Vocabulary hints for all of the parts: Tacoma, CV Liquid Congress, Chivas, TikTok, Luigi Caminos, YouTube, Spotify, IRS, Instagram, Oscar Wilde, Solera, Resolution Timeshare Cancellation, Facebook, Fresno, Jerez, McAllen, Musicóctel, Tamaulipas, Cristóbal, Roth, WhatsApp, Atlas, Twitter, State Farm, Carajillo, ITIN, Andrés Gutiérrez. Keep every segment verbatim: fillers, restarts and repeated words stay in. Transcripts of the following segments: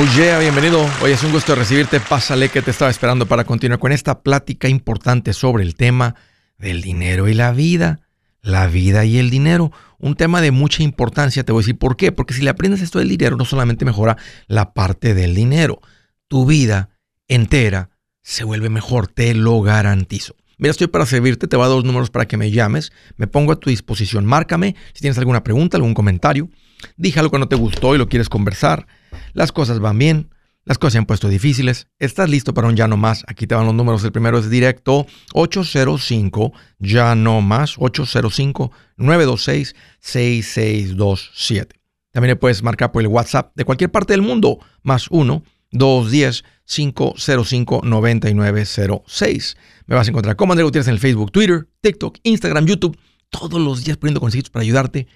Oye, bienvenido. Hoy es un gusto recibirte. Pásale, que te estaba esperando para continuar con esta plática importante sobre el tema del dinero y la vida. La vida y el dinero. Un tema de mucha importancia. Te voy a decir por qué. Porque si le aprendes esto del dinero, no solamente mejora la parte del dinero. Tu vida entera se vuelve mejor. Te lo garantizo. Mira, estoy para servirte. Te voy a dar los números para que me llames. Me pongo a tu disposición. Márcame si tienes alguna pregunta, algún comentario. Dije algo que no te gustó y lo quieres conversar. Las cosas van bien, las cosas se han puesto difíciles. ¿Estás listo para un ya no más? Aquí te van los números. El primero es directo, ocho cero cinco, ya no más, ocho cero cinco, nueve dos seis, seis seis dos siete. También le puedes marcar por el WhatsApp de cualquier parte del mundo, más uno, dos uno cero, cinco cero cinco, nueve nueve cero seis. Me vas a encontrar como Andrés Gutiérrez en el Facebook, Twitter, TikTok, Instagram, YouTube, todos los días poniendo consejitos para ayudarte.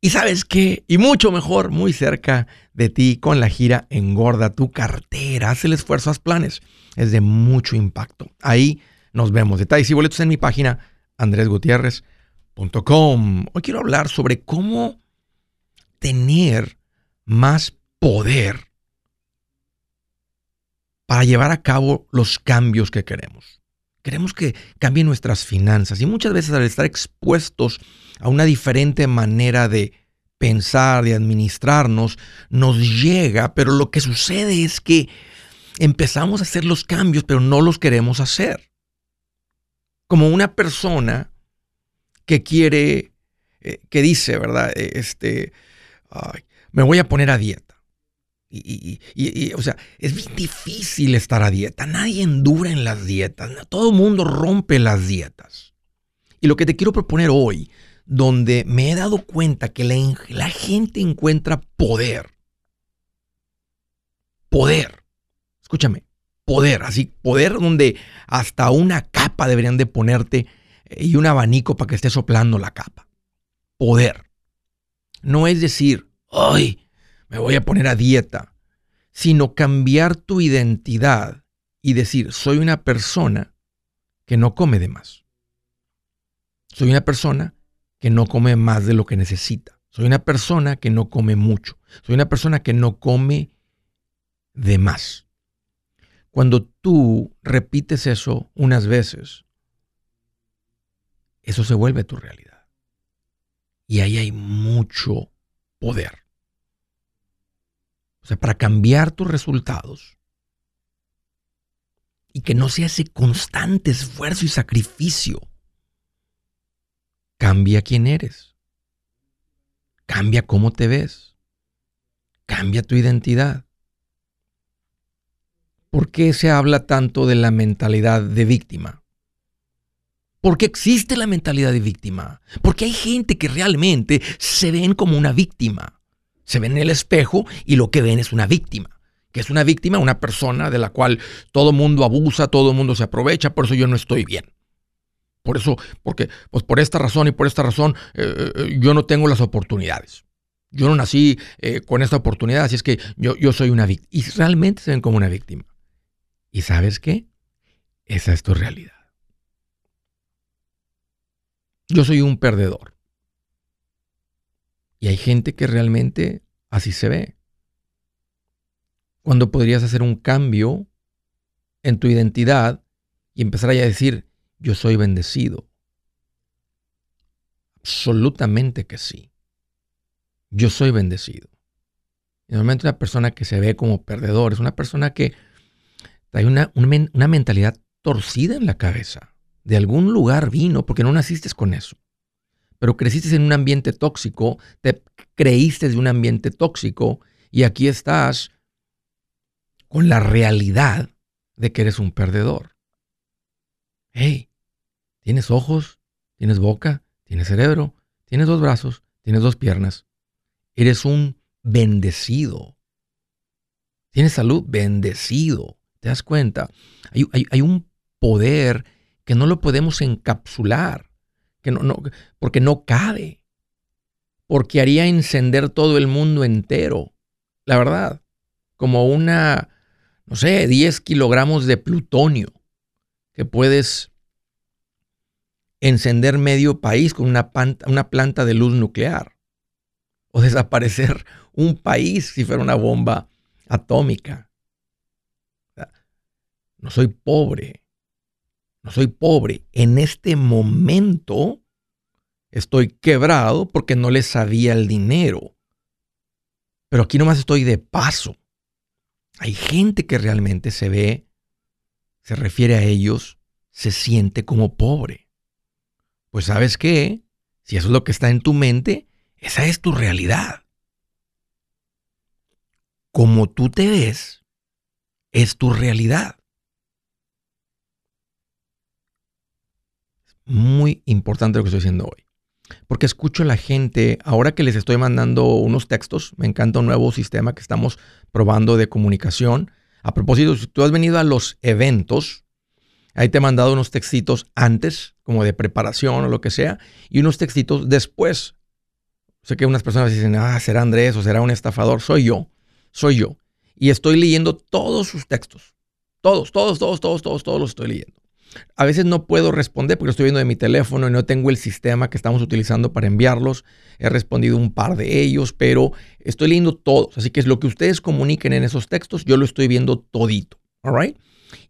Y sabes qué, y mucho mejor, muy cerca de ti con la gira Engorda tu cartera. Haz el esfuerzo, haz planes. Es de mucho impacto. Ahí nos vemos. Detalles y boletos en mi página andrés gutiérrez punto com. Hoy quiero hablar sobre cómo tener más poder para llevar a cabo los cambios que queremos. Queremos que cambien nuestras finanzas y muchas veces al estar expuestos a una diferente manera de pensar, de administrarnos, nos llega, pero lo que sucede es que empezamos a hacer los cambios, pero no los queremos hacer. Como una persona que quiere, eh, que dice, ¿verdad? Este, ay, me voy a poner a dieta. Y, y, y, y, o sea, es bien difícil estar a dieta. Nadie endura en las dietas. Todo el mundo rompe las dietas. Y lo que te quiero proponer hoy, donde me he dado cuenta que la, la gente encuentra poder. Poder. Escúchame. Poder. Así, poder donde hasta una capa deberían de ponerte y un abanico para que esté soplando la capa. Poder. No es decir, ¡ay! Me voy a poner a dieta, sino cambiar tu identidad y decir, soy una persona que no come de más. Soy una persona que no come más de lo que necesita. Soy una persona que no come mucho. Soy una persona que no come de más. Cuando tú repites eso unas veces, eso se vuelve tu realidad. Y ahí hay mucho poder. O sea, para cambiar tus resultados y que no sea ese constante esfuerzo y sacrificio. Cambia quién eres. Cambia cómo te ves. Cambia tu identidad. ¿Por qué se habla tanto de la mentalidad de víctima? ¿Por qué existe la mentalidad de víctima? Porque hay gente que realmente se ven como una víctima. Se ven en el espejo y lo que ven es una víctima. Que es una víctima, una persona de la cual todo mundo abusa, todo mundo se aprovecha, por eso yo no estoy bien. Por eso, porque, pues por esta razón y por esta razón, eh, yo no tengo las oportunidades. Yo no nací eh, con esta oportunidad, así es que yo, yo soy una víctima. Y realmente se ven como una víctima. ¿Y sabes qué? Esa es tu realidad. Yo soy un perdedor. Y hay gente que realmente así se ve. Cuando podrías hacer un cambio en tu identidad y empezar a decir, yo soy bendecido. Absolutamente que sí. Yo soy bendecido. Normalmente una persona que se ve como perdedor es una persona que trae una, una, una mentalidad torcida en la cabeza. De algún lugar vino porque no naciste con eso. Pero creciste en un ambiente tóxico, te creíste de un ambiente tóxico y aquí estás con la realidad de que eres un perdedor. Hey, tienes ojos, tienes boca, tienes cerebro, tienes dos brazos, tienes dos piernas. Eres un bendecido. Tienes salud, bendecido. ¿Te das cuenta? Hay, hay, hay un poder que no lo podemos encapsular. Que no, no, porque no cabe, porque haría encender todo el mundo entero, la verdad, como una, no sé, diez kilogramos de plutonio, que puedes encender medio país con una, planta, una planta de luz nuclear, o desaparecer un país si fuera una bomba atómica. No soy pobre. No soy pobre. En este momento estoy quebrado porque no le sabía el dinero. Pero aquí nomás estoy de paso. Hay gente que realmente se ve, se refiere a ellos, se siente como pobre. Pues ¿sabes qué? Si eso es lo que está en tu mente, esa es tu realidad. Como tú te ves, es tu realidad. Muy importante lo que estoy diciendo hoy. Porque escucho a la gente, ahora que les estoy mandando unos textos, me encanta un nuevo sistema que estamos probando de comunicación. A propósito, si tú has venido a los eventos, ahí te he mandado unos textitos antes, como de preparación o lo que sea, y unos textitos después. Sé que unas personas dicen, ah, será Andrés o será un estafador. Soy yo, soy yo. Y estoy leyendo todos sus textos. Todos, todos, todos, todos, todos, todos los estoy leyendo. A veces no puedo responder porque lo estoy viendo de mi teléfono y no tengo el sistema que estamos utilizando para enviarlos. He respondido un par de ellos, pero estoy leyendo todos. Así que es lo que ustedes comuniquen en esos textos, yo lo estoy viendo todito. All right?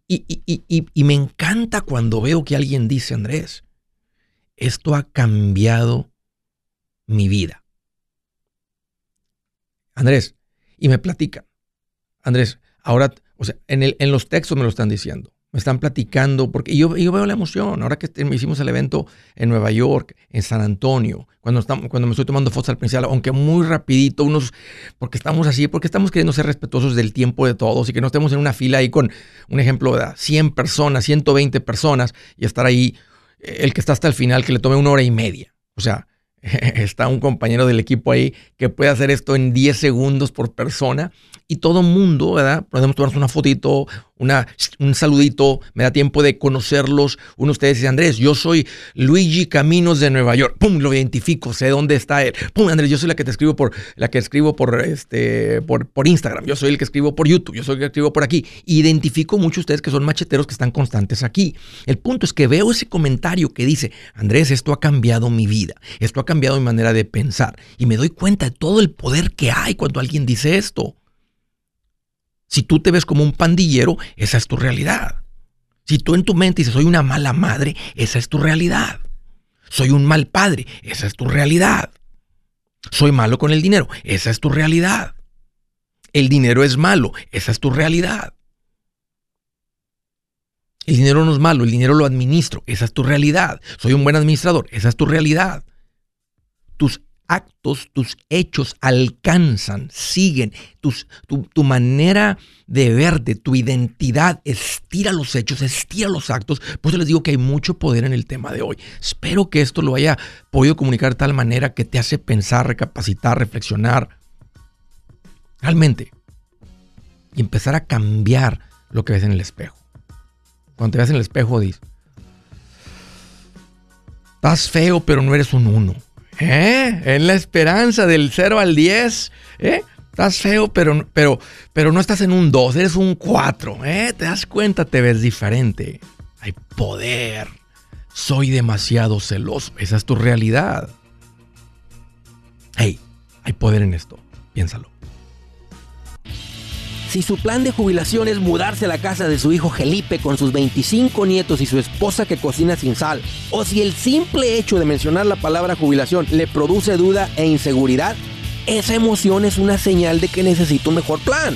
y, y, y, y, y me encanta cuando veo que alguien dice, Andrés, esto ha cambiado mi vida. Andrés, y me platican. Andrés, ahora, o sea, en, el, en los textos me lo están diciendo. Me están platicando, porque yo, yo veo la emoción. Ahora que hicimos el evento en Nueva York, en San Antonio, cuando, estamos, cuando me estoy tomando fotos al principio, aunque muy rapidito, unos, porque estamos así, porque estamos queriendo ser respetuosos del tiempo de todos y que no estemos en una fila ahí con, un ejemplo, de cien personas, ciento veinte personas y estar ahí, el que está hasta el final, que le tome una hora y media. O sea, está un compañero del equipo ahí que puede hacer esto en diez segundos por persona y todo mundo, ¿verdad? Podemos tomarnos una fotito, una, un saludito, me da tiempo de conocerlos. Uno de ustedes dice, Andrés, yo soy Luigi Caminos de Nueva York. ¡Pum! Lo identifico, sé dónde está él. ¡Pum! Andrés, yo soy la que te escribo por, la que escribo por, este, por, por Instagram. Yo soy el que escribo por YouTube. Yo soy el que escribo por aquí. Identifico mucho a ustedes que son macheteros que están constantes aquí. El punto es que veo ese comentario que dice, Andrés, esto ha cambiado mi vida. Esto ha cambiado mi manera de pensar. Y me doy cuenta de todo el poder que hay cuando alguien dice esto. Si tú te ves como un pandillero, esa es tu realidad. Si tú en tu mente dices, soy una mala madre, esa es tu realidad. Soy un mal padre, esa es tu realidad. Soy malo con el dinero, esa es tu realidad. El dinero es malo, esa es tu realidad. El dinero no es malo, el dinero lo administro, esa es tu realidad. Soy un buen administrador, esa es tu realidad. Tus actos, tus hechos alcanzan, siguen, tus, tu, tu manera de verte, tu identidad, estira los hechos, estira los actos. Por eso les digo que hay mucho poder en el tema de hoy. Espero que esto lo haya podido comunicar de tal manera que te hace pensar, recapacitar, reflexionar realmente y empezar a cambiar lo que ves en el espejo. Cuando te ves en el espejo dices, estás feo pero no eres un uno. ¿Eh? En la esperanza del cero al diez, ¿eh? Estás feo, pero, pero, pero no estás en un dos, eres un cuatro, ¿eh? Te das cuenta, te ves diferente. Hay poder. Soy demasiado celoso. Esa es tu realidad. Hey, hay poder en esto. Piénsalo. Si su plan de jubilación es mudarse a la casa de su hijo Felipe con sus veinticinco nietos y su esposa que cocina sin sal, o si el simple hecho de mencionar la palabra jubilación le produce duda e inseguridad, esa emoción es una señal de que necesita un mejor plan.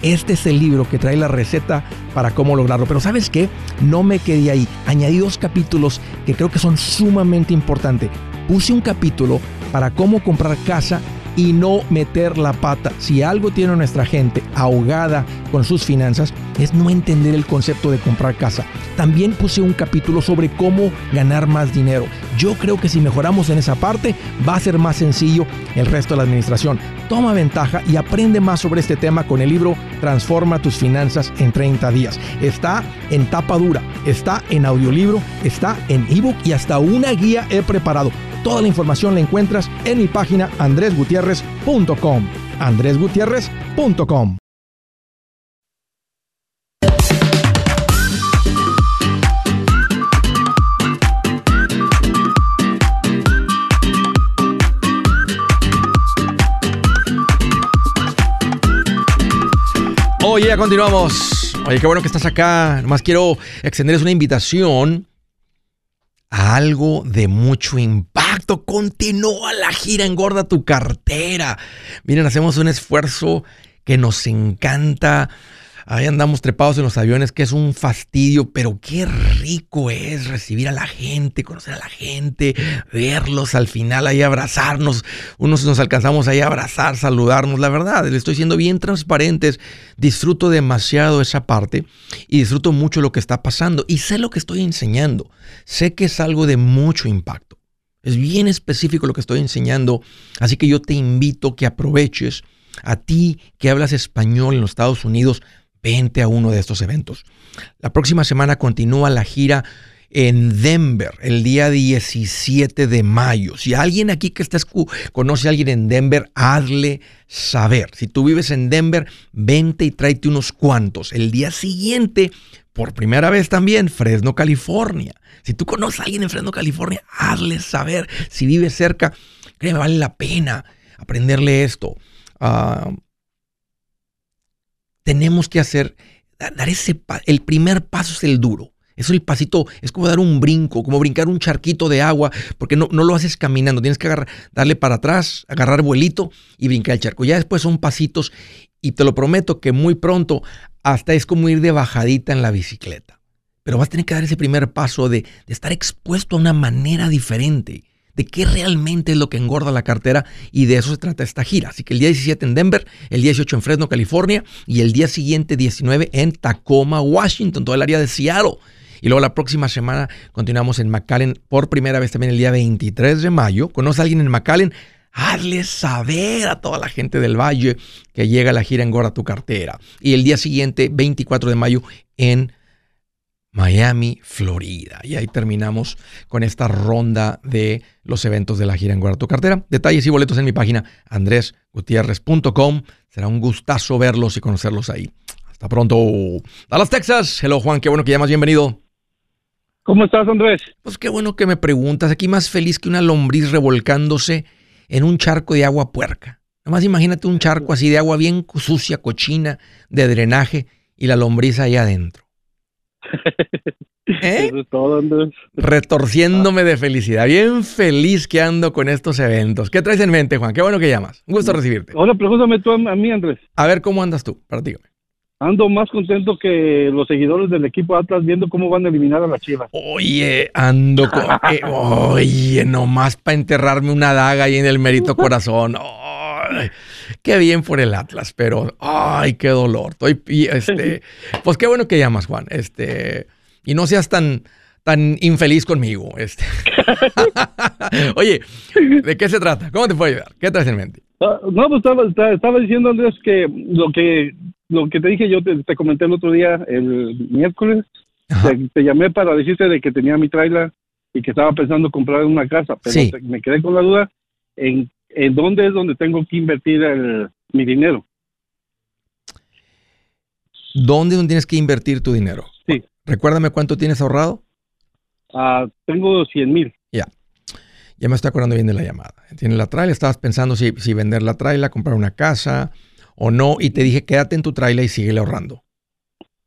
Este es el libro que trae la receta para cómo lograrlo. Pero ¿sabes qué? No me quedé ahí. Añadí dos capítulos que creo que son sumamente importantes. Puse un capítulo para cómo comprar casa y no meter la pata. Si algo tiene nuestra gente ahogada con sus finanzas, es no entender el concepto de comprar casa. También puse un capítulo sobre cómo ganar más dinero. Yo creo que si mejoramos en esa parte, va a ser más sencillo el resto de la administración. Toma ventaja y aprende más sobre este tema con el libro Transforma tus finanzas en treinta días. Está en tapa dura, está en audiolibro, está en ebook y hasta una guía he preparado. Toda la información la encuentras en mi página andrés gutiérrez punto com. andrés gutiérrez punto com. Oye, continuamos. Oye, qué bueno que estás acá. Nomás quiero extenderles una invitación a algo de mucho impacto. Continúa la gira, engorda tu cartera. Miren, hacemos un esfuerzo que nos encanta. Ahí andamos trepados en los aviones, que es un fastidio, pero qué rico es recibir a la gente, conocer a la gente, verlos al final ahí abrazarnos. Unos nos alcanzamos ahí a abrazar, saludarnos. La verdad, les estoy siendo bien transparentes. Disfruto demasiado esa parte y disfruto mucho lo que está pasando. Y sé lo que estoy enseñando. Sé que es algo de mucho impacto. Es bien específico lo que estoy enseñando. Así que yo te invito que aproveches. A ti que hablas español en los Estados Unidos, vente a uno de estos eventos. La próxima semana continúa la gira en Denver, el día diecisiete de mayo. Si alguien aquí que está conoce a alguien en Denver, hazle saber. Si tú vives en Denver, vente y tráete unos cuantos. El día siguiente, por primera vez también, Fresno, California. Si tú conoces a alguien en Fresno, California, hazle saber. Si vives cerca, créeme, vale la pena aprenderle esto. Uh, Tenemos que hacer, dar ese paso. El primer paso es el duro. Es el pasito, es como dar un brinco, como brincar un charquito de agua, porque no, no lo haces caminando. Tienes que agarrar, darle para atrás, agarrar vuelito y brincar el charco. Ya después son pasitos y te lo prometo que muy pronto hasta es como ir de bajadita en la bicicleta. Pero vas a tener que dar ese primer paso de, de estar expuesto a una manera diferente, de qué realmente es lo que engorda la cartera, y de eso se trata esta gira. Así que el día diecisiete en Denver, el dieciocho en Fresno, California, y el día siguiente, diecinueve, en Tacoma, Washington, todo el área de Seattle. Y luego la próxima semana continuamos en McAllen, por primera vez también el día veintitrés de mayo. ¿Conoce a alguien en McAllen? Hazle saber a toda la gente del Valle que llega la gira Engorda tu Cartera. Y el día siguiente, veinticuatro de mayo, en Miami, Florida. Y ahí terminamos con esta ronda de los eventos de la gira Engorda tu Cartera. Detalles y boletos en mi página andrés gutiérrez punto com. Será un gustazo verlos y conocerlos ahí. Hasta pronto. Dallas, Texas. Hello, Juan. Qué bueno que llamas. Bienvenido. ¿Cómo estás, Andrés? Pues qué bueno que me preguntas. Aquí más feliz que una lombriz revolcándose en un charco de agua puerca. Nomás imagínate un charco así de agua bien sucia, cochina, de drenaje, y la lombriz ahí adentro. ¿Eh? Eso es todo, Andrés. Retorciéndome de felicidad. Bien feliz que ando con estos eventos. ¿Qué traes en mente, Juan? Qué bueno que llamas. Un gusto recibirte. Ahora pregúntame tú a mí, Andrés. A ver, ¿cómo andas tú? Platícame. Ando más contento que los seguidores del equipo Atlas viendo cómo van a eliminar a las Chivas. Oye, ando con... eh, oye, nomás para enterrarme una daga ahí en el mérito corazón. Ay, qué bien por el Atlas, pero ay, qué dolor. Estoy, este, pues qué bueno que llamas, Juan. Este, y no seas tan, tan infeliz conmigo. Este. Oye, ¿de qué se trata? ¿Cómo te puedo ayudar? ¿Qué traes en mente? Uh, no, pues estaba, estaba diciendo, Andrés, que lo que lo que te dije, yo te, te comenté el otro día, el miércoles, te, te llamé para decirte de que tenía mi trailer y que estaba pensando comprar una casa, pero sí. te, me quedé con la duda en ¿En dónde es donde tengo que invertir el, mi dinero? ¿Dónde tienes que invertir tu dinero? Sí. Recuérdame cuánto tienes ahorrado. Uh, tengo cien mil. Ya. Ya me estoy acordando bien de la llamada. Tienes la traila, estabas pensando si, si vender la traila, comprar una casa o no, y te dije quédate en tu traila y síguele ahorrando.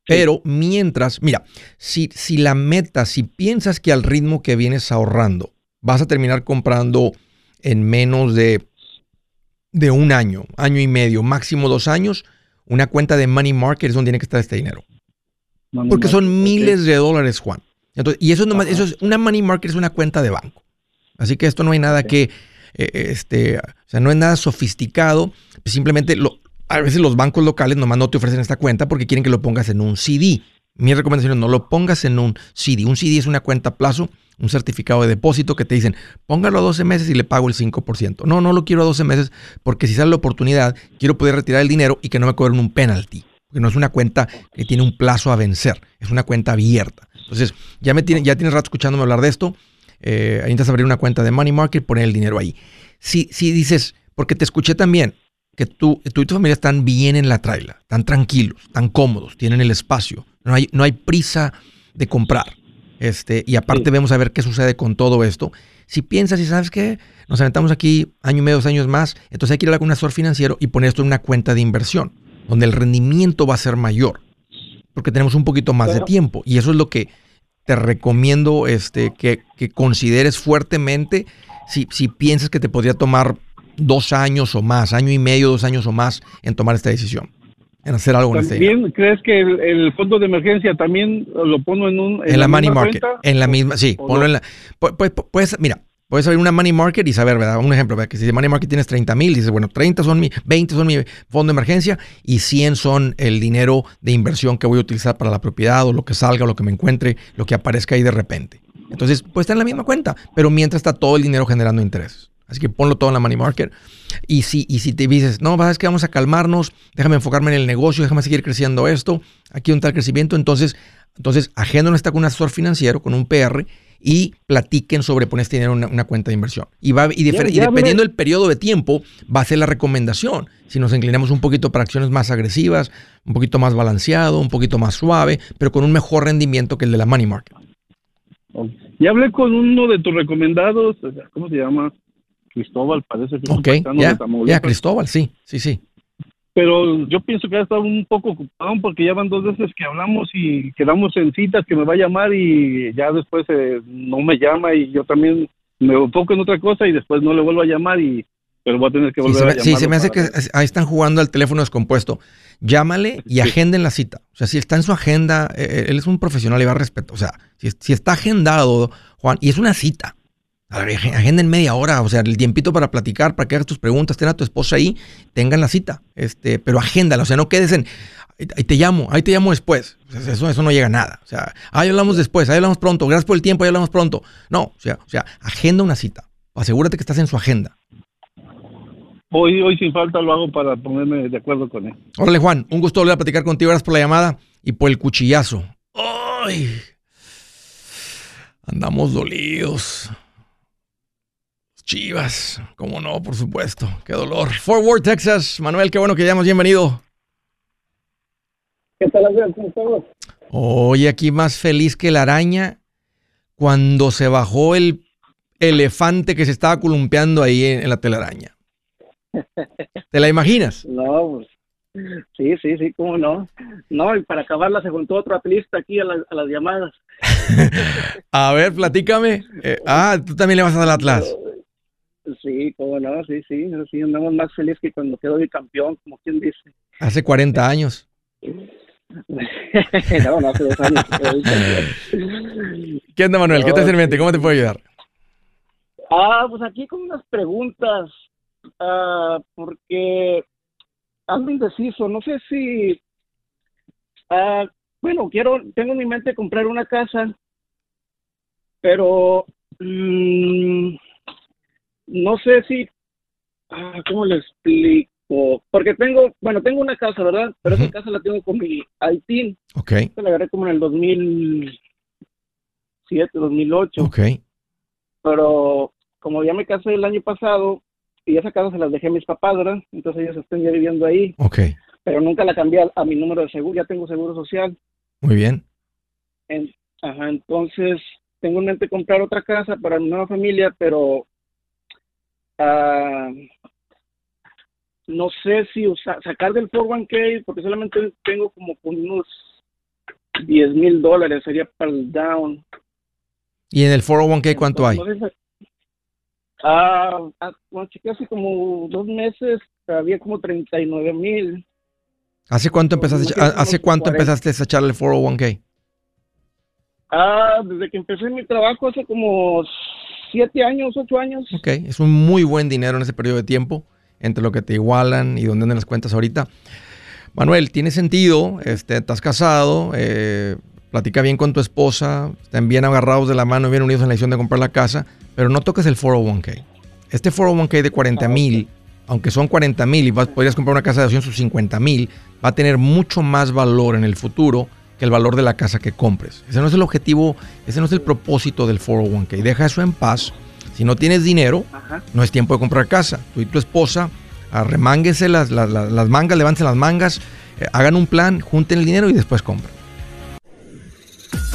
Pero mientras, mira, si, si la meta, si piensas que al ritmo que vienes ahorrando vas a terminar comprando en menos de, de un año, año y medio, máximo dos años, una cuenta de money market es donde tiene que estar este dinero. Money Porque market, son miles okay. de dólares, Juan. Entonces, y eso es, nomás, eso es una money market, es una cuenta de banco. Así que esto no hay nada okay. que, eh, este, o sea, no es nada sofisticado. Simplemente lo, a veces los bancos locales nomás no te ofrecen esta cuenta porque quieren que lo pongas en un C D. Mi recomendación es no lo pongas en un C D. Un C D es una cuenta a plazo, un certificado de depósito que te dicen, póngalo a doce meses y le pago el cinco por ciento. No, no lo quiero a doce meses porque si sale la oportunidad, quiero poder retirar el dinero y que no me cobren un penalty. Porque no es una cuenta que tiene un plazo a vencer, es una cuenta abierta. Entonces, ya me tiene, ya tienes rato escuchándome hablar de esto. Eh, necesitas abrir una cuenta de money market y poner el dinero ahí. Si, si dices, porque te escuché también, que tú, tú y tu familia están bien en la traila, están tranquilos, están cómodos, tienen el espacio. No hay, no hay prisa de comprar. Este, y aparte sí. vemos a ver qué sucede con todo esto. Si piensas y sabes que nos aventamos aquí año y medio, dos años más, entonces hay que ir a algún asesor financiero y poner esto en una cuenta de inversión, donde el rendimiento va a ser mayor, porque tenemos un poquito más bueno. de tiempo. Y eso es lo que te recomiendo este, que, que consideres fuertemente si, si piensas que te podría tomar dos años o más, año y medio, dos años o más en tomar esta decisión. En hacer algo en este. ¿Crees que el, el fondo de emergencia también lo pongo en un en, en la, la money market? Cuenta, en la misma, sí, ponlo no? en la. Pues, pues, mira, puedes abrir una money market y saber, ¿verdad? Un ejemplo, ¿verdad? Que si de money market tienes treinta mil, dices, bueno, treinta son mi, veinte son mi fondo de emergencia y cien son el dinero de inversión que voy a utilizar para la propiedad o lo que salga, o lo que me encuentre, lo que aparezca ahí de repente. Entonces, pues está en la misma cuenta, pero mientras está todo el dinero generando intereses. Así que ponlo todo en la money market. Y si, y si te dices, no, es que vamos a calmarnos, déjame enfocarme en el negocio, déjame seguir creciendo esto, aquí un tal crecimiento. Entonces, entonces agéndalo, está con un asesor financiero, con un P R, y platiquen sobre poner este dinero en una, una cuenta de inversión. Y, va, y, ya, ya, y dependiendo del periodo de tiempo, va a ser la recomendación. Si nos inclinamos un poquito para acciones más agresivas, un poquito más balanceado, un poquito más suave, pero con un mejor rendimiento que el de la money market. Ya hablé con uno de tus recomendados, ¿cómo se llama? Cristóbal, parece que okay, es un yeah, de Tamaulipas. Ya, yeah, Cristóbal, sí, sí, sí. Pero yo pienso que ha estado un poco ocupado porque ya van dos veces que hablamos y quedamos en citas que me va a llamar y ya después eh, no me llama y yo también me enfoco en otra cosa y después no le vuelvo a llamar y pero voy a tener que volver sí, a llamar. Sí, se me hace para... que ahí están jugando al teléfono descompuesto. Llámale y sí. agenden la cita. O sea, si está en su agenda, eh, él es un profesional y va a respetar. O sea, si, si está agendado, Juan, y es una cita. A ver, agenden media hora, o sea, el tiempito para platicar, para que hagas tus preguntas, ten a tu esposa ahí, tengan la cita, este, pero agéndala, o sea, no quedes en, ahí te llamo, ahí te llamo después, o sea, eso, eso no llega a nada, o sea, ahí hablamos después, ahí hablamos pronto, gracias por el tiempo, ahí hablamos pronto, no, o sea, o sea, agenda una cita, asegúrate que estás en su agenda. Hoy, hoy sin falta lo hago para ponerme de acuerdo con él. Órale, Juan, un gusto volver a platicar contigo, gracias por la llamada y por el cuchillazo. ¡Ay! Andamos dolidos. Chivas, cómo no, por supuesto, qué dolor. Fort Worth, Texas, Manuel, qué bueno que hayamos bienvenido. ¿Qué tal, Andrés? ¿Cómo estamos? Oye, aquí más feliz que la araña cuando se bajó el elefante que se estaba columpiando ahí en, en la telaraña. ¿Te la imaginas? No, pues. Sí, sí, sí, cómo no. No, y para acabarla se juntó otro atlista aquí a, la, a las llamadas. A ver, platícame. Eh, ah, tú también le vas a dar al Atlas. Sí, cómo no, sí, sí, sí, andamos más feliz que cuando quedó de campeón, como quien dice. Hace cuarenta años. no, no, hace dos años. ¿Qué onda, Manuel? No, ¿qué te hace en mente? ¿Cómo te puedo ayudar? Ah, pues aquí con unas preguntas, uh, porque ando indeciso, no sé si, uh, bueno, quiero, tengo en mi mente comprar una casa, pero... Um, no sé si, ah, ¿cómo le explico? Porque tengo, bueno, tengo una casa, ¿verdad? Pero uh-huh. esa casa la tengo con mi I T I N. Ok. Esta la agarré como en el dos mil siete, dos mil ocho. Ok. Pero como ya me casé el año pasado, y esa casa se las dejé a mis papás, ¿verdad? Entonces ellos están ya viviendo ahí. Ok. Pero nunca la cambié a, a mi número de seguro, ya tengo seguro social. Muy bien. En, ajá, entonces tengo en mente comprar otra casa para mi nueva familia, pero... Uh, no sé si usar, sacar del cuatro uno K porque solamente tengo como unos diez mil dólares sería para el down. ¿Y en el cuatro oh uno K cuánto hay? Ah, uh, bueno, chequé hace como dos meses había como treinta y nueve mil ¿Hace cuánto empezaste, a, ¿hace cuánto empezaste a echarle el cuatro oh uno K? Ah, desde que empecé mi trabajo hace como siete años, ocho años. Ok, es un muy buen dinero en ese periodo de tiempo, entre lo que te igualan y donde andan las cuentas ahorita. Manuel, tiene sentido, este, estás casado, eh, platica bien con tu esposa, están bien agarrados de la mano, bien unidos en la decisión de comprar la casa, pero no toques el cuatro oh uno K. Este cuatro oh uno K de cuarenta mil, aunque son cuarenta mil y vas, podrías comprar una casa de doscientos cincuenta mil, va a tener mucho más valor en el futuro que el valor de la casa que compres. Ese no es el objetivo, ese no es el propósito del cuatro oh uno K. Deja eso en paz. Si no tienes dinero, ajá, no es tiempo de comprar casa. Tú y tu esposa, arremánguese las, las, las, las mangas, levanten las mangas, eh, hagan un plan, junten el dinero y después compren.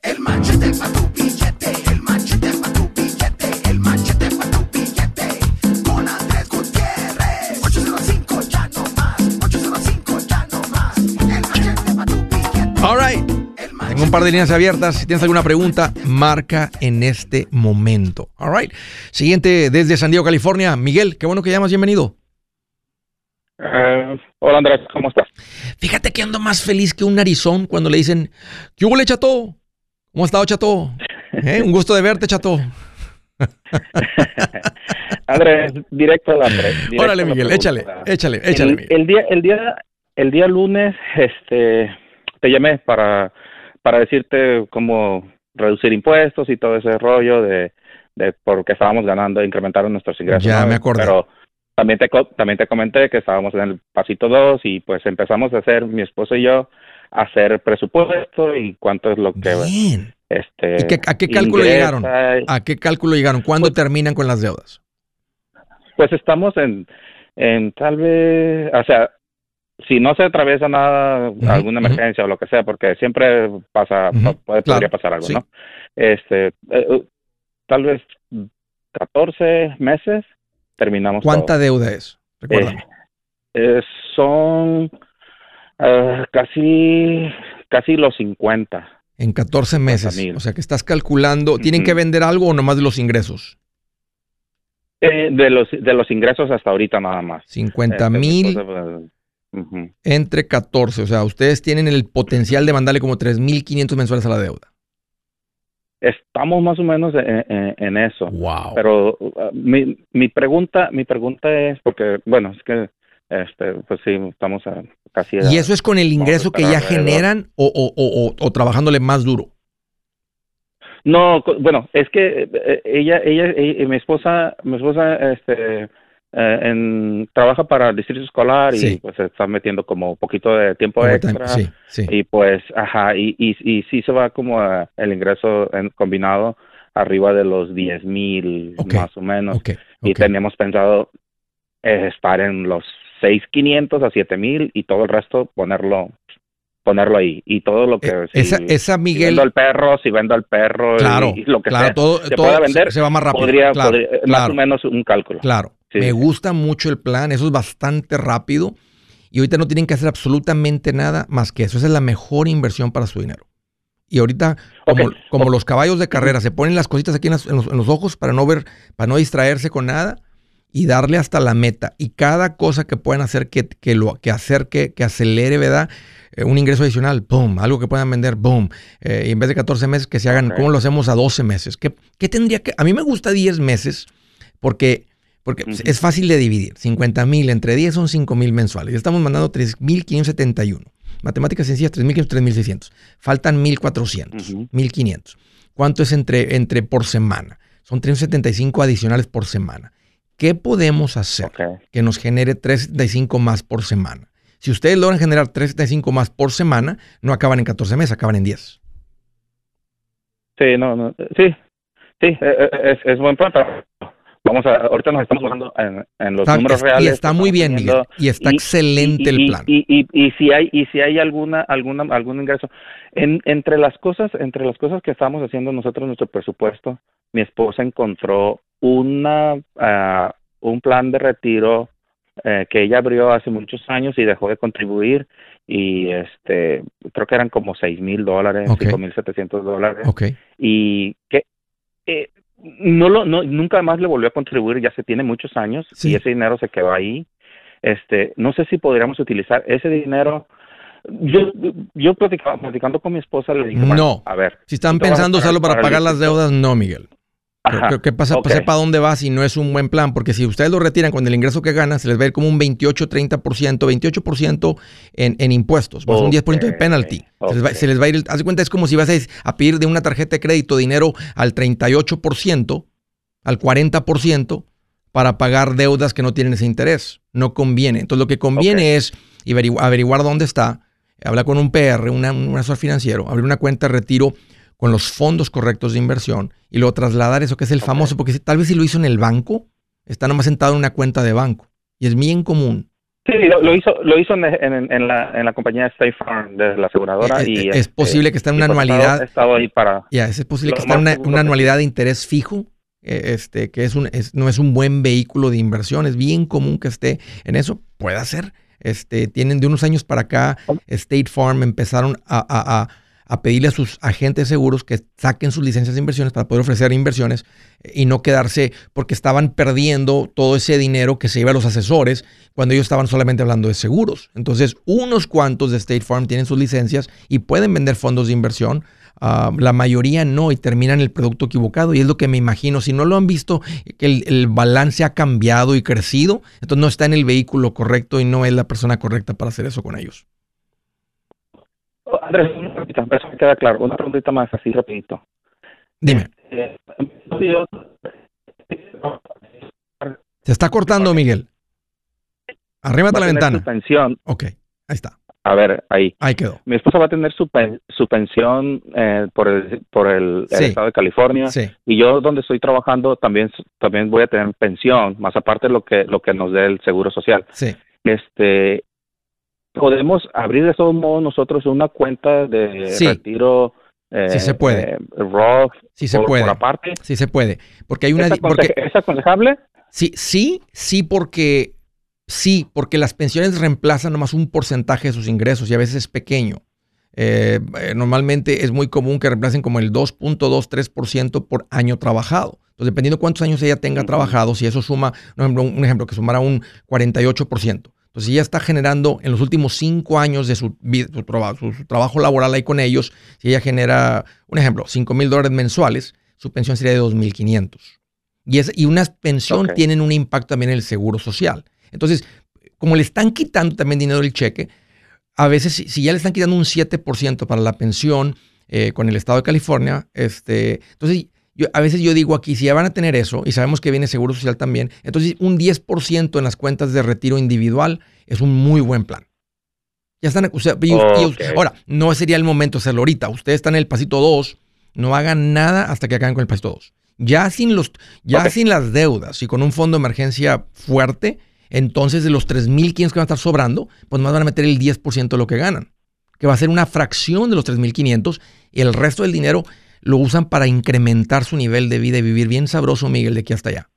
El machete es para tu billete, el machete es para tu billete, el machete es para tu billete, con Andrés Gutiérrez, ocho cero cinco ya no más, ocho cero cinco ya no más, el machete para tu billete. All right, tengo un par de líneas abiertas, si tienes alguna pregunta, marca en este momento. All right, siguiente desde San Diego, California, Miguel, qué bueno que llamas, bienvenido. Uh, hola Andrés, ¿cómo estás? Fíjate que ando más feliz que un narizón cuando le dicen, ¿qué hubo le echa todo? ¿Cómo has estado, Chato? ¿Eh? Un gusto de verte, Chato. Andrés, directo al Andrés. Directo. Órale, Miguel, échale, échale, échale. El, Miguel. el día, el día, el día lunes, este, te llamé para, para decirte cómo reducir impuestos y todo ese rollo de, de porque estábamos ganando, incrementaron nuestros ingresos. Ya me acordé. Pero también te, también te comenté que estábamos en el pasito dos y pues empezamos a hacer, mi esposo y yo, hacer presupuesto y cuánto es lo que... Bien. Este, ¿Y qué, a qué cálculo ingresa, llegaron? ¿A qué cálculo llegaron? ¿Cuándo pues, terminan con las deudas? Pues estamos en, en tal vez... O sea, si no se atraviesa nada, uh-huh, alguna emergencia, uh-huh, o lo que sea, porque siempre pasa, uh-huh, puede, claro, podría pasar algo, sí, ¿no? Este, eh, tal vez catorce meses terminamos. ¿Cuánta todo. deuda es? Recuérdame. Eh, eh, son... Uh, casi casi los cincuenta. En catorce meses. O sea que estás calculando, ¿tienen, uh-huh, que vender algo o nomás de los ingresos? Eh, de los de los ingresos hasta ahorita nada más. cincuenta mil uh-huh, entre catorce. O sea, ustedes tienen el potencial de mandarle como tres mil quinientos mensuales a la deuda. Estamos más o menos en, en, en eso. Wow. Pero uh, mi, mi pregunta mi pregunta es, porque, bueno, es que Este, pues sí, estamos a casi... ¿Y a, eso es con el ingreso que ya generan o, o, o, o, o trabajándole más duro? No, bueno, es que ella, ella, ella mi esposa, mi esposa, este, eh, en, trabaja para el distrito escolar y sí, pues se está metiendo como poquito de tiempo como extra, time, sí, sí, y pues, ajá, y, y, y sí se va como a, el ingreso en, combinado arriba de los diez mil, okay, más o menos, okay, okay, y teníamos pensado eh, estar en los seis mil quinientos a siete mil y todo el resto ponerlo ponerlo ahí y todo lo que eh, si, esa, esa Miguel, si vendo al perro, si vendo al perro, claro, y, y lo que claro, sea, todo, se todo pueda vender, se va más rápido, podría, claro, podría, claro, más o menos un cálculo, claro, sí, me gusta mucho el plan, eso es bastante rápido y ahorita no tienen que hacer absolutamente nada más que eso, esa es la mejor inversión para su dinero y ahorita como, okay, como okay, los caballos de carrera se ponen las cositas aquí en, las, en, los, en los ojos para no ver, para no distraerse con nada y darle hasta la meta. Y cada cosa que puedan hacer que, que, lo, que, hacer que, que acelere, ¿verdad? Eh, un ingreso adicional, boom. Algo que puedan vender, boom. Eh, y en vez de catorce meses que se hagan, okay, ¿cómo lo hacemos a doce meses? ¿Qué, qué tendría que...? A mí me gusta diez meses porque, porque uh-huh, es fácil de dividir. cincuenta mil entre diez son cinco mil mensuales. Ya estamos mandando tres mil quinientos setenta y uno. Matemáticas sencillas, tres mil quinientos, tres mil seiscientos. Faltan mil cuatrocientos, uh-huh. mil quinientos. ¿Cuánto es entre, entre por semana? Son trescientos setenta y cinco adicionales por semana. ¿Qué podemos hacer okay. que nos genere trescientos setenta y cinco más por semana? Si ustedes logran generar trescientos setenta y cinco más por semana, no acaban en catorce meses, acaban en diez. Sí, no, no, sí, sí, es, es buen plan, pero vamos a, ahorita nos estamos jugando en, en los está, números reales. Y está muy bien, Miguel, y está y, excelente y, y, el plan. Y, y, y, y si hay, y si hay alguna, alguna, algún ingreso, en, entre las cosas, entre las cosas que estamos haciendo nosotros, nuestro presupuesto, mi esposa encontró una, uh, un plan de retiro eh, que ella abrió hace muchos años y dejó de contribuir. Y este, creo que eran como seis mil dólares, cinco mil setecientos dólares. Y que eh, no lo, no, nunca más le volvió a contribuir, ya se tiene muchos años sí. y ese dinero se quedó ahí. Este, no sé si podríamos utilizar ese dinero. Yo, yo platicaba, platicando con mi esposa, le dije, no, a ver, si están pensando usarlo para, para pagar las deudas, no, Miguel. Ajá, ¿Qué pasa? Okay. ¿Para dónde va si no es un buen plan? Porque si ustedes lo retiran con el ingreso que ganan, se les va a ir como un veintiocho, treinta por ciento, veintiocho por ciento en, en impuestos, más okay. un diez por ciento de penalty. Okay. Se, les va, se les va a ir, haz de cuenta, es como si vas a, a pedir de una tarjeta de crédito dinero al treinta y ocho por ciento, al cuarenta por ciento, para pagar deudas que no tienen ese interés. No conviene. Entonces, lo que conviene okay. es averiguar, averiguar dónde está, hablar con un P R, una, un asesor financiero, abrir una cuenta de retiro con los fondos correctos de inversión y luego trasladar eso que es el okay. famoso, porque si, tal vez si lo hizo en el banco, está nomás sentado en una cuenta de banco y es bien común. Sí, lo, lo hizo, lo hizo en, en, en, la, en la compañía State Farm, de la aseguradora. Es, y, es, es posible que está en una anualidad. He estado ahí para. Ya, yeah, es posible que está en una, una anualidad de interés fijo, eh, este, que es un, es, no es un buen vehículo de inversión, es bien común que esté en eso. Puede ser. Este, tienen de unos años para acá, State Farm empezaron a, a, a a pedirle a sus agentes de seguros que saquen sus licencias de inversiones para poder ofrecer inversiones y no quedarse, porque estaban perdiendo todo ese dinero que se iba a los asesores cuando ellos estaban solamente hablando de seguros. Entonces, unos cuantos de State Farm tienen sus licencias y pueden vender fondos de inversión. Uh, la mayoría no, y terminan el producto equivocado, y es lo que me imagino. Si no lo han visto, que el, el balance ha cambiado y crecido, entonces no está en el vehículo correcto y no es la persona correcta para hacer eso con ellos. Andrés, una preguntita, eso me queda claro. Una preguntita más, así rapidito. Dime. Se está cortando, Miguel. Arrímate la ventana. Pensión. Ok, ahí está. A ver, ahí. Ahí quedó. Mi esposa va a tener su, pen, su pensión eh, por el, por el, sí. el estado de California. Sí. Y yo, donde estoy trabajando, también, también voy a tener pensión, más aparte de lo que, lo que nos dé el Seguro Social. Sí. Este... podemos abrir de todos modos nosotros una cuenta de sí. retiro eh, sí se puede eh, Roth sí se por, puede por aparte sí se puede porque hay una ¿Es, aconse- porque, ¿es aconsejable? Sí sí sí porque sí porque las pensiones reemplazan nomás un porcentaje de sus ingresos y a veces es pequeño. Eh, normalmente es muy común que reemplacen como el dos punto veintitrés por ciento por año trabajado. Entonces, dependiendo cuántos años ella tenga uh-huh. trabajado, si eso suma, por ejemplo, un ejemplo que sumara un cuarenta y ocho por ciento. Entonces, ella está generando en los últimos cinco años de su, su, traba, su, su trabajo laboral ahí con ellos. Si ella genera, un ejemplo, cinco mil dólares mensuales, su pensión sería de dos mil quinientos. Y, y una pensión okay. tienen un impacto también en el seguro social. Entonces, como le están quitando también dinero del cheque, a veces si, si ya le están quitando un siete por ciento para la pensión eh, con el estado de California, este, entonces... Yo, a veces yo digo aquí, si ya van a tener eso, y sabemos que viene Seguro Social también, entonces un diez por ciento en las cuentas de retiro individual es un muy buen plan. Ya están, o sea, y, okay. y, ahora, no sería el momento de hacerlo ahorita. Ustedes están en el pasito dos, no hagan nada hasta que acaben con el pasito dos. Ya sin los, ya okay. sin las deudas y con un fondo de emergencia fuerte, entonces de los tres mil quinientos que van a estar sobrando, pues más van a meter el diez por ciento de lo que ganan, que va a ser una fracción de los tres mil quinientos, y el resto del dinero lo usan para incrementar su nivel de vida y vivir bien sabroso, Miguel, de aquí hasta allá.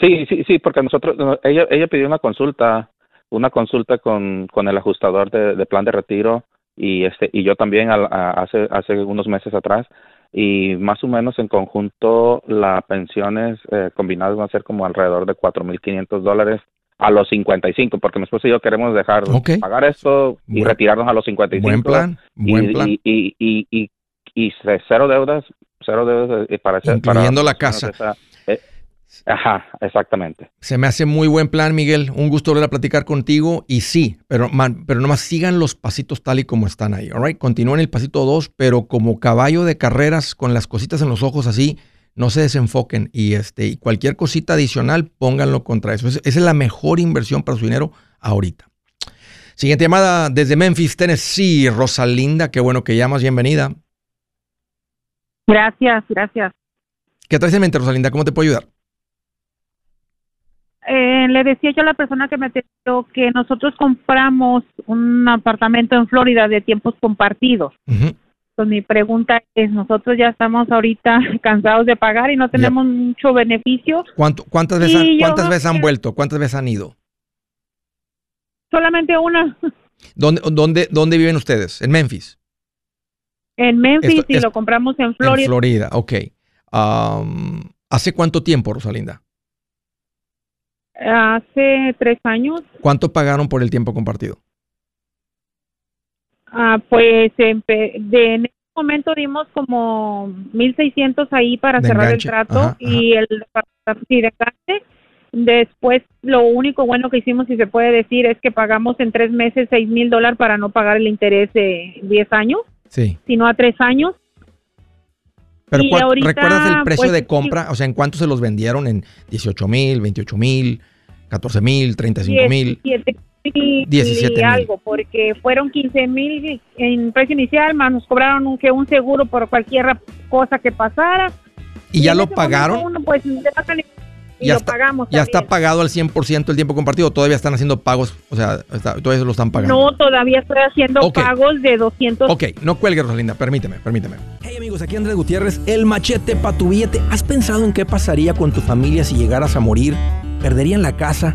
Sí, sí, sí, porque nosotros, ella, ella pidió una consulta, una consulta con, con el ajustador de, de plan de retiro, y este, y yo también a, a, hace, hace unos meses atrás, y más o menos en conjunto las pensiones eh, combinadas van a ser como alrededor de cuatro mil quinientos dólares a los cincuenta y cinco, porque mi esposa y yo queremos dejar okay. pagar esto y buen, retirarnos a los cincuenta y cinco. Buen plan, buen plan. Y, y, y, y, y y cero deudas, cero deudas para hacer, incluyendo para la casa. Esa, eh, Ajá, exactamente. Se me hace muy buen plan, Miguel. Un gusto volver a platicar contigo. Y sí, pero, man, pero nomás sigan los pasitos tal y como están ahí, ¿all right? Continúen el pasito dos, pero como caballo de carreras, con las cositas en los ojos así, no se desenfoquen. Y este y cualquier cosita adicional, pónganlo contra eso. Es, esa es la mejor inversión para su dinero ahorita. Siguiente llamada desde Memphis, Tennessee. Rosalinda, qué bueno que llamas. Bienvenida. Gracias, gracias. ¿Qué traes en mente, Rosalinda? ¿Cómo te puedo ayudar? Eh, le decía yo a la persona que me atendió que nosotros compramos un apartamento en Florida de tiempos compartidos. Uh-huh. Pues mi pregunta es, nosotros ya estamos ahorita cansados de pagar y no tenemos yeah. mucho beneficio. ¿Cuánto, ¿Cuántas veces, han, cuántas veces han vuelto? ¿Cuántas veces han ido? Solamente una. ¿Dónde, dónde, dónde viven ustedes? ¿En Memphis? En Memphis, y lo compramos en Florida. En Florida, ok. Um, ¿Hace cuánto tiempo, Rosalinda? Hace tres años. ¿Cuánto pagaron por el tiempo compartido? Ah, pues en, de, en ese momento dimos como mil seiscientos ahí para de cerrar enganche. el trato ajá, y ajá. el sí, de enganche. Después, lo único bueno que hicimos, si se puede decir, es que pagamos en tres meses seis mil dólares para no pagar el interés de diez años, sí. sino a tres años. Pero y ahorita, ¿recuerdas el precio pues, de compra? O sea, ¿en cuánto se los vendieron? ¿En dieciocho mil, veintiocho mil, catorce mil, treinta y cinco mil? diecisiete mil diecisiete y algo, porque fueron quince mil en precio inicial, más nos cobraron un, que un seguro por cualquier cosa que pasara. ¿Y, y ya lo pagaron? Momento, pues, y ya lo está, pagamos ¿Ya está pagado al cien por ciento el tiempo compartido? ¿Todavía están haciendo pagos? O sea, está, ¿todavía lo están pagando? No, todavía estoy haciendo okay. pagos de doscientos. Ok, no cuelgues, Rosalinda. Permíteme, permíteme. Hey amigos, aquí Andrés Gutiérrez, el machete para tu billete. ¿Has pensado en qué pasaría con tu familia si llegaras a morir? ¿Perderían la casa?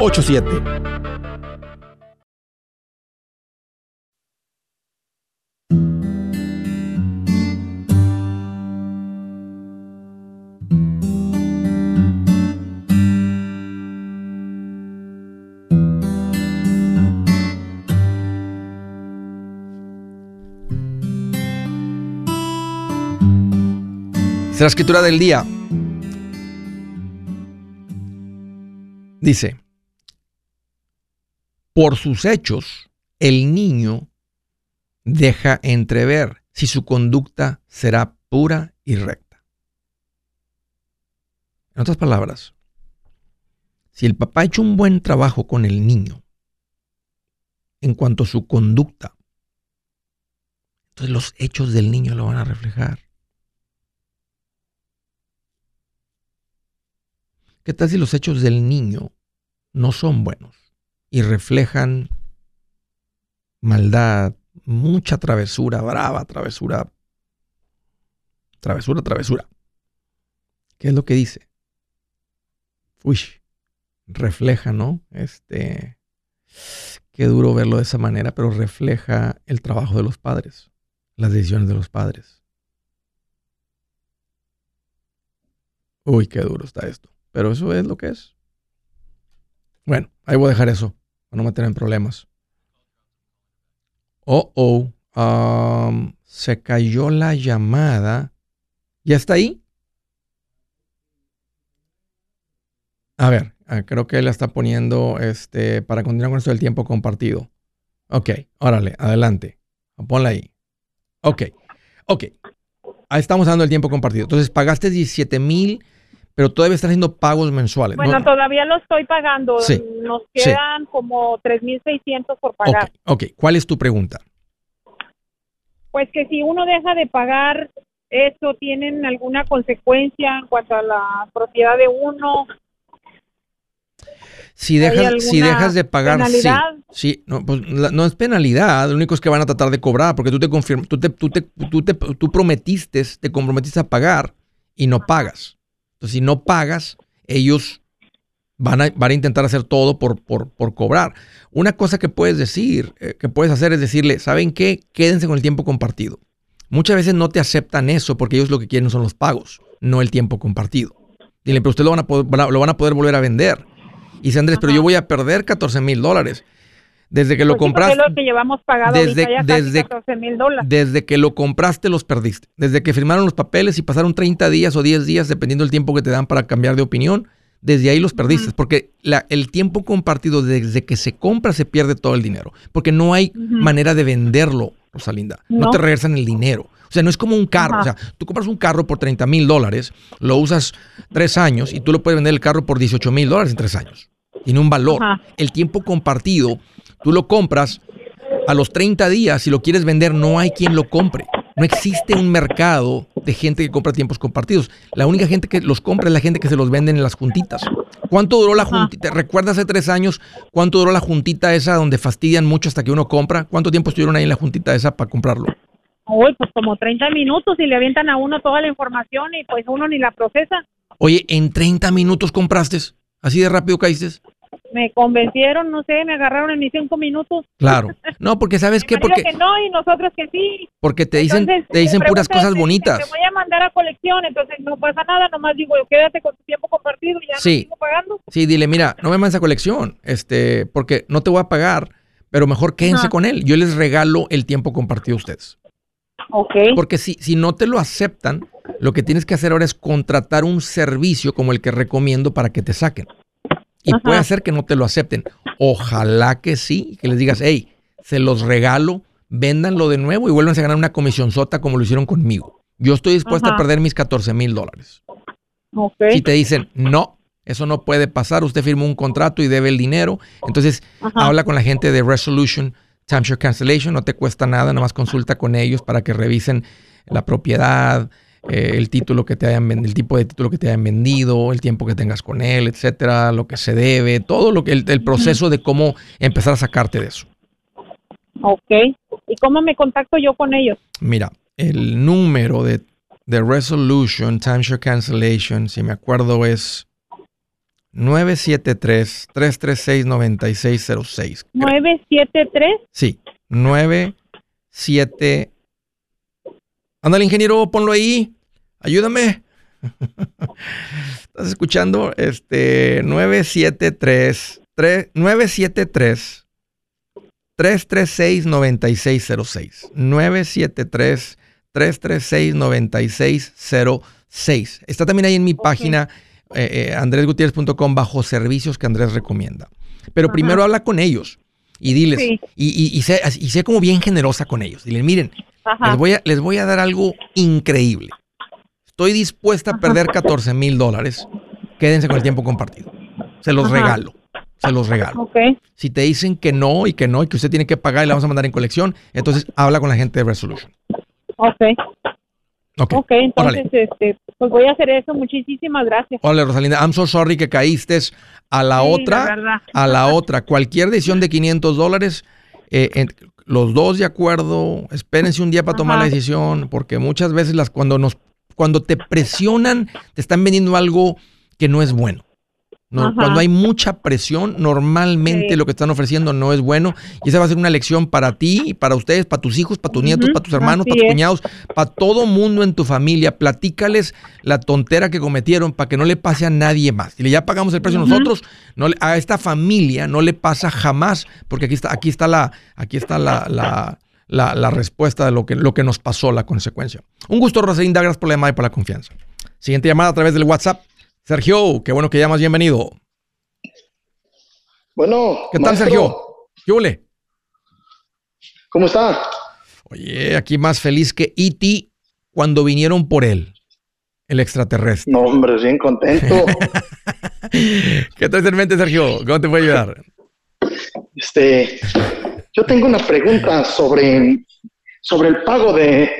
ocho siete. La escritura del día dice: por sus hechos el niño deja entrever si su conducta será pura y recta. En otras palabras, si el papá ha hecho un buen trabajo con el niño en cuanto a su conducta, entonces los hechos del niño lo van a reflejar. ¿Qué tal si los hechos del niño no son buenos y reflejan maldad, mucha travesura, brava travesura, travesura, travesura? ¿Qué es lo que dice? Uy, refleja, ¿no? Este, qué duro verlo de esa manera, pero refleja el trabajo de los padres, las decisiones de los padres. Uy, qué duro está esto. Pero eso es lo que es. Bueno, ahí voy a dejar eso para no meterme en problemas. Oh, oh. Um, se cayó la llamada. ¿Ya está ahí? A ver, creo que la está poniendo este, para continuar con esto del tiempo compartido. Ok, órale, adelante. Ponla ahí. Ok, ok. Ahí estamos dando el tiempo compartido. Entonces pagaste diecisiete mil. Pero todavía están haciendo pagos mensuales. Bueno, ¿no? Todavía lo estoy pagando. Sí, Nos quedan sí. como tres mil seiscientos por pagar. Ok, okay. ¿Cuál es tu pregunta? Pues que si uno deja de pagar eso, ¿tienen alguna consecuencia en cuanto a la propiedad de uno? Si dejas, si dejas de pagar, sí, sí, no, pues, la, no es penalidad, lo único es que van a tratar de cobrar, porque tú te confirma, tú te, tú te, tú te, tú prometiste, te comprometiste a pagar y no pagas. Entonces, si no pagas, ellos van a, van a intentar hacer todo por, por, por cobrar. Una cosa que puedes decir, eh, que puedes hacer es decirle, ¿saben qué? Quédense con el tiempo compartido. Muchas veces no te aceptan eso porque ellos lo que quieren son los pagos, no el tiempo compartido. Dile, pero ustedes lo van a poder, lo van a poder volver a vender. Y dice, Andrés, pero yo voy a perder catorce mil dólares. Desde que lo compraste... Pues sí, porque lo que llevamos pagado desde, ahorita ya desde, casi catorce mil dólares. Desde que lo compraste los perdiste. Desde que firmaron los papeles y pasaron treinta días o diez días, dependiendo del tiempo que te dan para cambiar de opinión, desde ahí los perdiste. Uh-huh. Porque la, el tiempo compartido desde que se compra se pierde todo el dinero. Porque no hay uh-huh. manera de venderlo, Rosalinda. No. no te regresan el dinero. O sea, no es como un carro. Ajá. O sea, tú compras un carro por treinta mil dólares, lo usas tres años y tú lo puedes vender el carro por dieciocho mil dólares en tres años. Tiene un valor. Ajá. El tiempo compartido, tú lo compras a los treinta días. Si lo quieres vender, no hay quien lo compre. No existe un mercado de gente que compra tiempos compartidos. La única gente que los compra es la gente que se los venden en las juntitas. ¿Cuánto duró la juntita? ¿Recuerdas hace tres años cuánto duró la juntita esa donde fastidian mucho hasta que uno compra? ¿Cuánto tiempo estuvieron ahí en la juntita esa para comprarlo? Uy, pues como treinta minutos y le avientan a uno toda la información y pues uno ni la procesa. Oye, ¿en treinta minutos compraste? ¿Así de rápido caíste? Me convencieron, no sé, me agarraron en mis cinco minutos. Claro. No, porque ¿sabes qué? Porque que no y nosotros que sí. Porque te dicen, entonces, te dicen puras cosas bonitas. Te voy a mandar a colección, entonces no pasa nada, nomás digo, quédate con tu tiempo compartido y ya sí. no sigo pagando. Sí, dile, mira, no me mandes a colección, este, porque no te voy a pagar, pero mejor quédense ah. con él. Yo les regalo el tiempo compartido a ustedes. Okay. Porque si, si no te lo aceptan, lo que tienes que hacer ahora es contratar un servicio como el que recomiendo para que te saquen. Y Ajá. puede hacer que no te lo acepten. Ojalá que sí, que les digas, hey, se los regalo, véndanlo de nuevo y vuélvanse a ganar una comisión sota como lo hicieron conmigo. Yo estoy dispuesta Ajá. a perder mis catorce mil dólares. Okay. Si te dicen, no, eso no puede pasar, usted firmó un contrato y debe el dinero. Entonces, Ajá. habla con la gente de Resolution Timeshare Cancellation, no te cuesta nada, nomás consulta con ellos para que revisen la propiedad, eh, el título que te hayan, el tipo de título que te hayan vendido, el tiempo que tengas con él, etcétera, lo que se debe, todo lo que el, el proceso de cómo empezar a sacarte de eso. Ok. ¿Y cómo me contacto yo con ellos? Mira, el número de, de Resolution Timeshare Cancellation, si me acuerdo, es nueve siete tres, tres tres seis, nueve seis cero seis. ¿nueve siete tres? Sí, nueve siete... Ándale, ingeniero, ponlo ahí. Ayúdame. ¿Estás escuchando? Este, nueve siete tres, tres tres seis, nueve seis cero seis. nueve siete tres, tres tres seis, nueve seis cero seis. Está también ahí en mi okay. página... Eh, eh, andresgutierrez punto com bajo servicios que Andrés recomienda. Pero Ajá. primero habla con ellos y diles, sí. y, y, y, sé, y sé como bien generosa con ellos. Diles, miren, les voy, a, les voy a dar algo increíble. Estoy dispuesta a perder Ajá. catorce mil dólares. Quédense con el tiempo compartido. Se los Ajá. regalo. Se los regalo. Okay. Si te dicen que no y que no y que usted tiene que pagar y la vamos a mandar en colección, entonces habla con la gente de Resolution. Ok. Ok, okay, entonces este, pues voy a hacer eso. Muchísimas gracias. Hola, Rosalinda. I'm so sorry que caíste a la sí, otra. La a la otra. Cualquier decisión de quinientos dólares, eh, en, los dos de acuerdo. Espérense un día para Ajá. tomar la decisión, porque muchas veces las cuando nos cuando te presionan, te están vendiendo algo que no es bueno. No, cuando hay mucha presión, normalmente sí. lo que están ofreciendo no es bueno. Y esa va a ser una lección para ti, para ustedes, para tus hijos, para tus nietos, uh-huh. para tus hermanos, Así para tus es. cuñados, para todo mundo en tu familia. Platícales la tontera que cometieron para que no le pase a nadie más. Y ya pagamos el precio uh-huh. nosotros, no le, a esta familia no le pasa jamás, porque aquí está, aquí está la, aquí está la, la, la, la respuesta de lo que, lo que nos pasó, la consecuencia. Un gusto, Rosalinda, gracias por la llamada y por la confianza. Siguiente llamada a través del WhatsApp. Sergio, qué bueno que llamas, bienvenido. Bueno, ¿qué tal, maestro? Sergio? ¿Qué ole? ¿Cómo está? Oye, aquí más feliz que E T cuando vinieron por él, el extraterrestre. No, hombre, bien contento. ¿Qué traes en mente, Sergio? ¿Cómo te puedo ayudar? Este, yo tengo una pregunta sobre, sobre el pago de,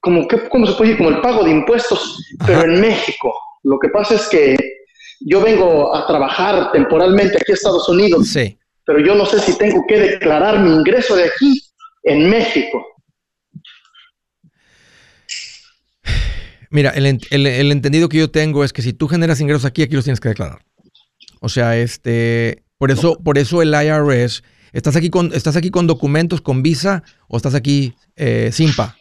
como que, ¿cómo se puede decir? Como el pago de impuestos, pero en México. Lo que pasa es que yo vengo a trabajar temporalmente aquí a Estados Unidos, sí, pero yo no sé si tengo que declarar mi ingreso de aquí en México. Mira, el, el, el entendido que yo tengo es que si tú generas ingresos aquí, aquí los tienes que declarar. O sea, este, por eso, por eso el I R S, ¿estás aquí con, estás aquí con documentos, con visa, o estás aquí eh, sin P A?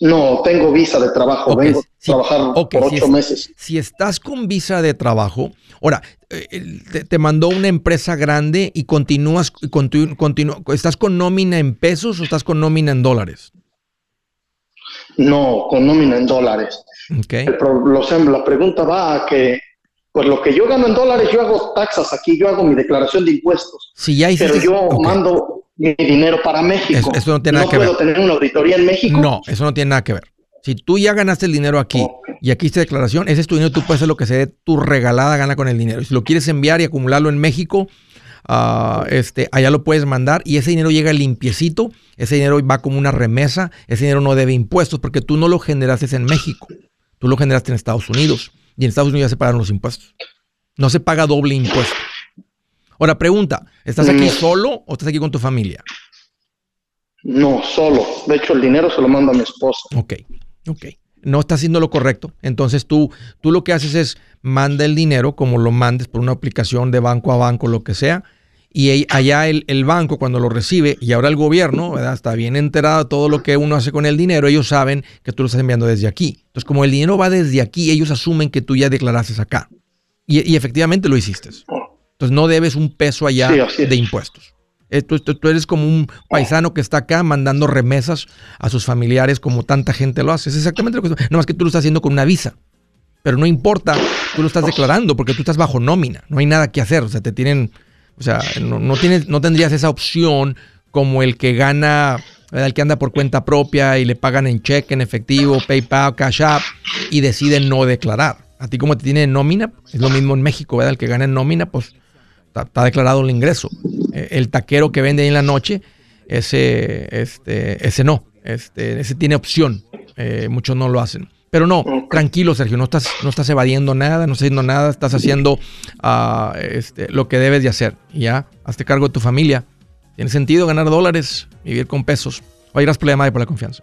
No, tengo visa de trabajo, okay, vengo a sí, trabajar okay, por ocho si meses. Es, si estás con visa de trabajo, ahora, te, te mandó una empresa grande y continúas, continu, continu, ¿estás con nómina en pesos o estás con nómina en dólares? No, con nómina en dólares. Okay. El, lo, la pregunta va a que, pues lo que yo gano en dólares, yo hago taxas aquí, yo hago mi declaración de impuestos, si ya hiciste, pero yo okay. mando... mi dinero para México. Eso, eso no tiene nada no que ver. ¿No puedo tener una auditoría en México? No, eso no tiene nada que ver. Si tú ya ganaste el dinero aquí okay. y aquí hiciste declaración, ese es tu dinero, tú puedes hacer lo que se dé tu regalada gana con el dinero. Si lo quieres enviar y acumularlo en México, uh, este, allá lo puedes mandar y ese dinero llega limpiecito, ese dinero va como una remesa, ese dinero no debe impuestos porque tú no lo generaste en México, tú lo generaste en Estados Unidos y en Estados Unidos ya se pagaron los impuestos. No se paga doble impuesto. Ahora, pregunta, ¿estás aquí solo o estás aquí con tu familia? No, solo. De hecho, el dinero se lo mando a mi esposa. Ok, ok. No estás haciendo lo correcto. Entonces, tú, tú lo que haces es manda el dinero, como lo mandes por una aplicación de banco a banco, lo que sea, y allá el, el banco cuando lo recibe, y ahora el gobierno, ¿verdad?, está bien enterado de todo lo que uno hace con el dinero, ellos saben que tú lo estás enviando desde aquí. Entonces, como el dinero va desde aquí, ellos asumen que tú ya declaraste acá. Y, y efectivamente lo hiciste. Entonces no debes un peso allá sí, de impuestos. Tú, tú, tú eres como un paisano que está acá mandando remesas a sus familiares como tanta gente lo hace. Es exactamente lo que... Nada más que tú lo estás haciendo con una visa. Pero no importa, tú lo estás declarando porque tú estás bajo nómina. No hay nada que hacer. O sea, te tienen... O sea, no, no, tienes, no tendrías esa opción como el que gana... El que anda por cuenta propia y le pagan en cheque, en efectivo, PayPal, Cash App y decide no declarar. A ti como te tienen nómina, es lo mismo en México, ¿verdad? El que gana en nómina, pues... Está, está declarado el ingreso. El taquero que vende ahí en la noche, ese, este, ese no, este, ese tiene opción. Eh, muchos no lo hacen. Pero no, tranquilo, Sergio, no estás, no estás evadiendo nada, no estás haciendo nada, estás haciendo uh, este, lo que debes de hacer. Y ya, hazte cargo de tu familia. Tiene sentido ganar dólares, vivir con pesos. Oye, gracias por la llamada y por la confianza.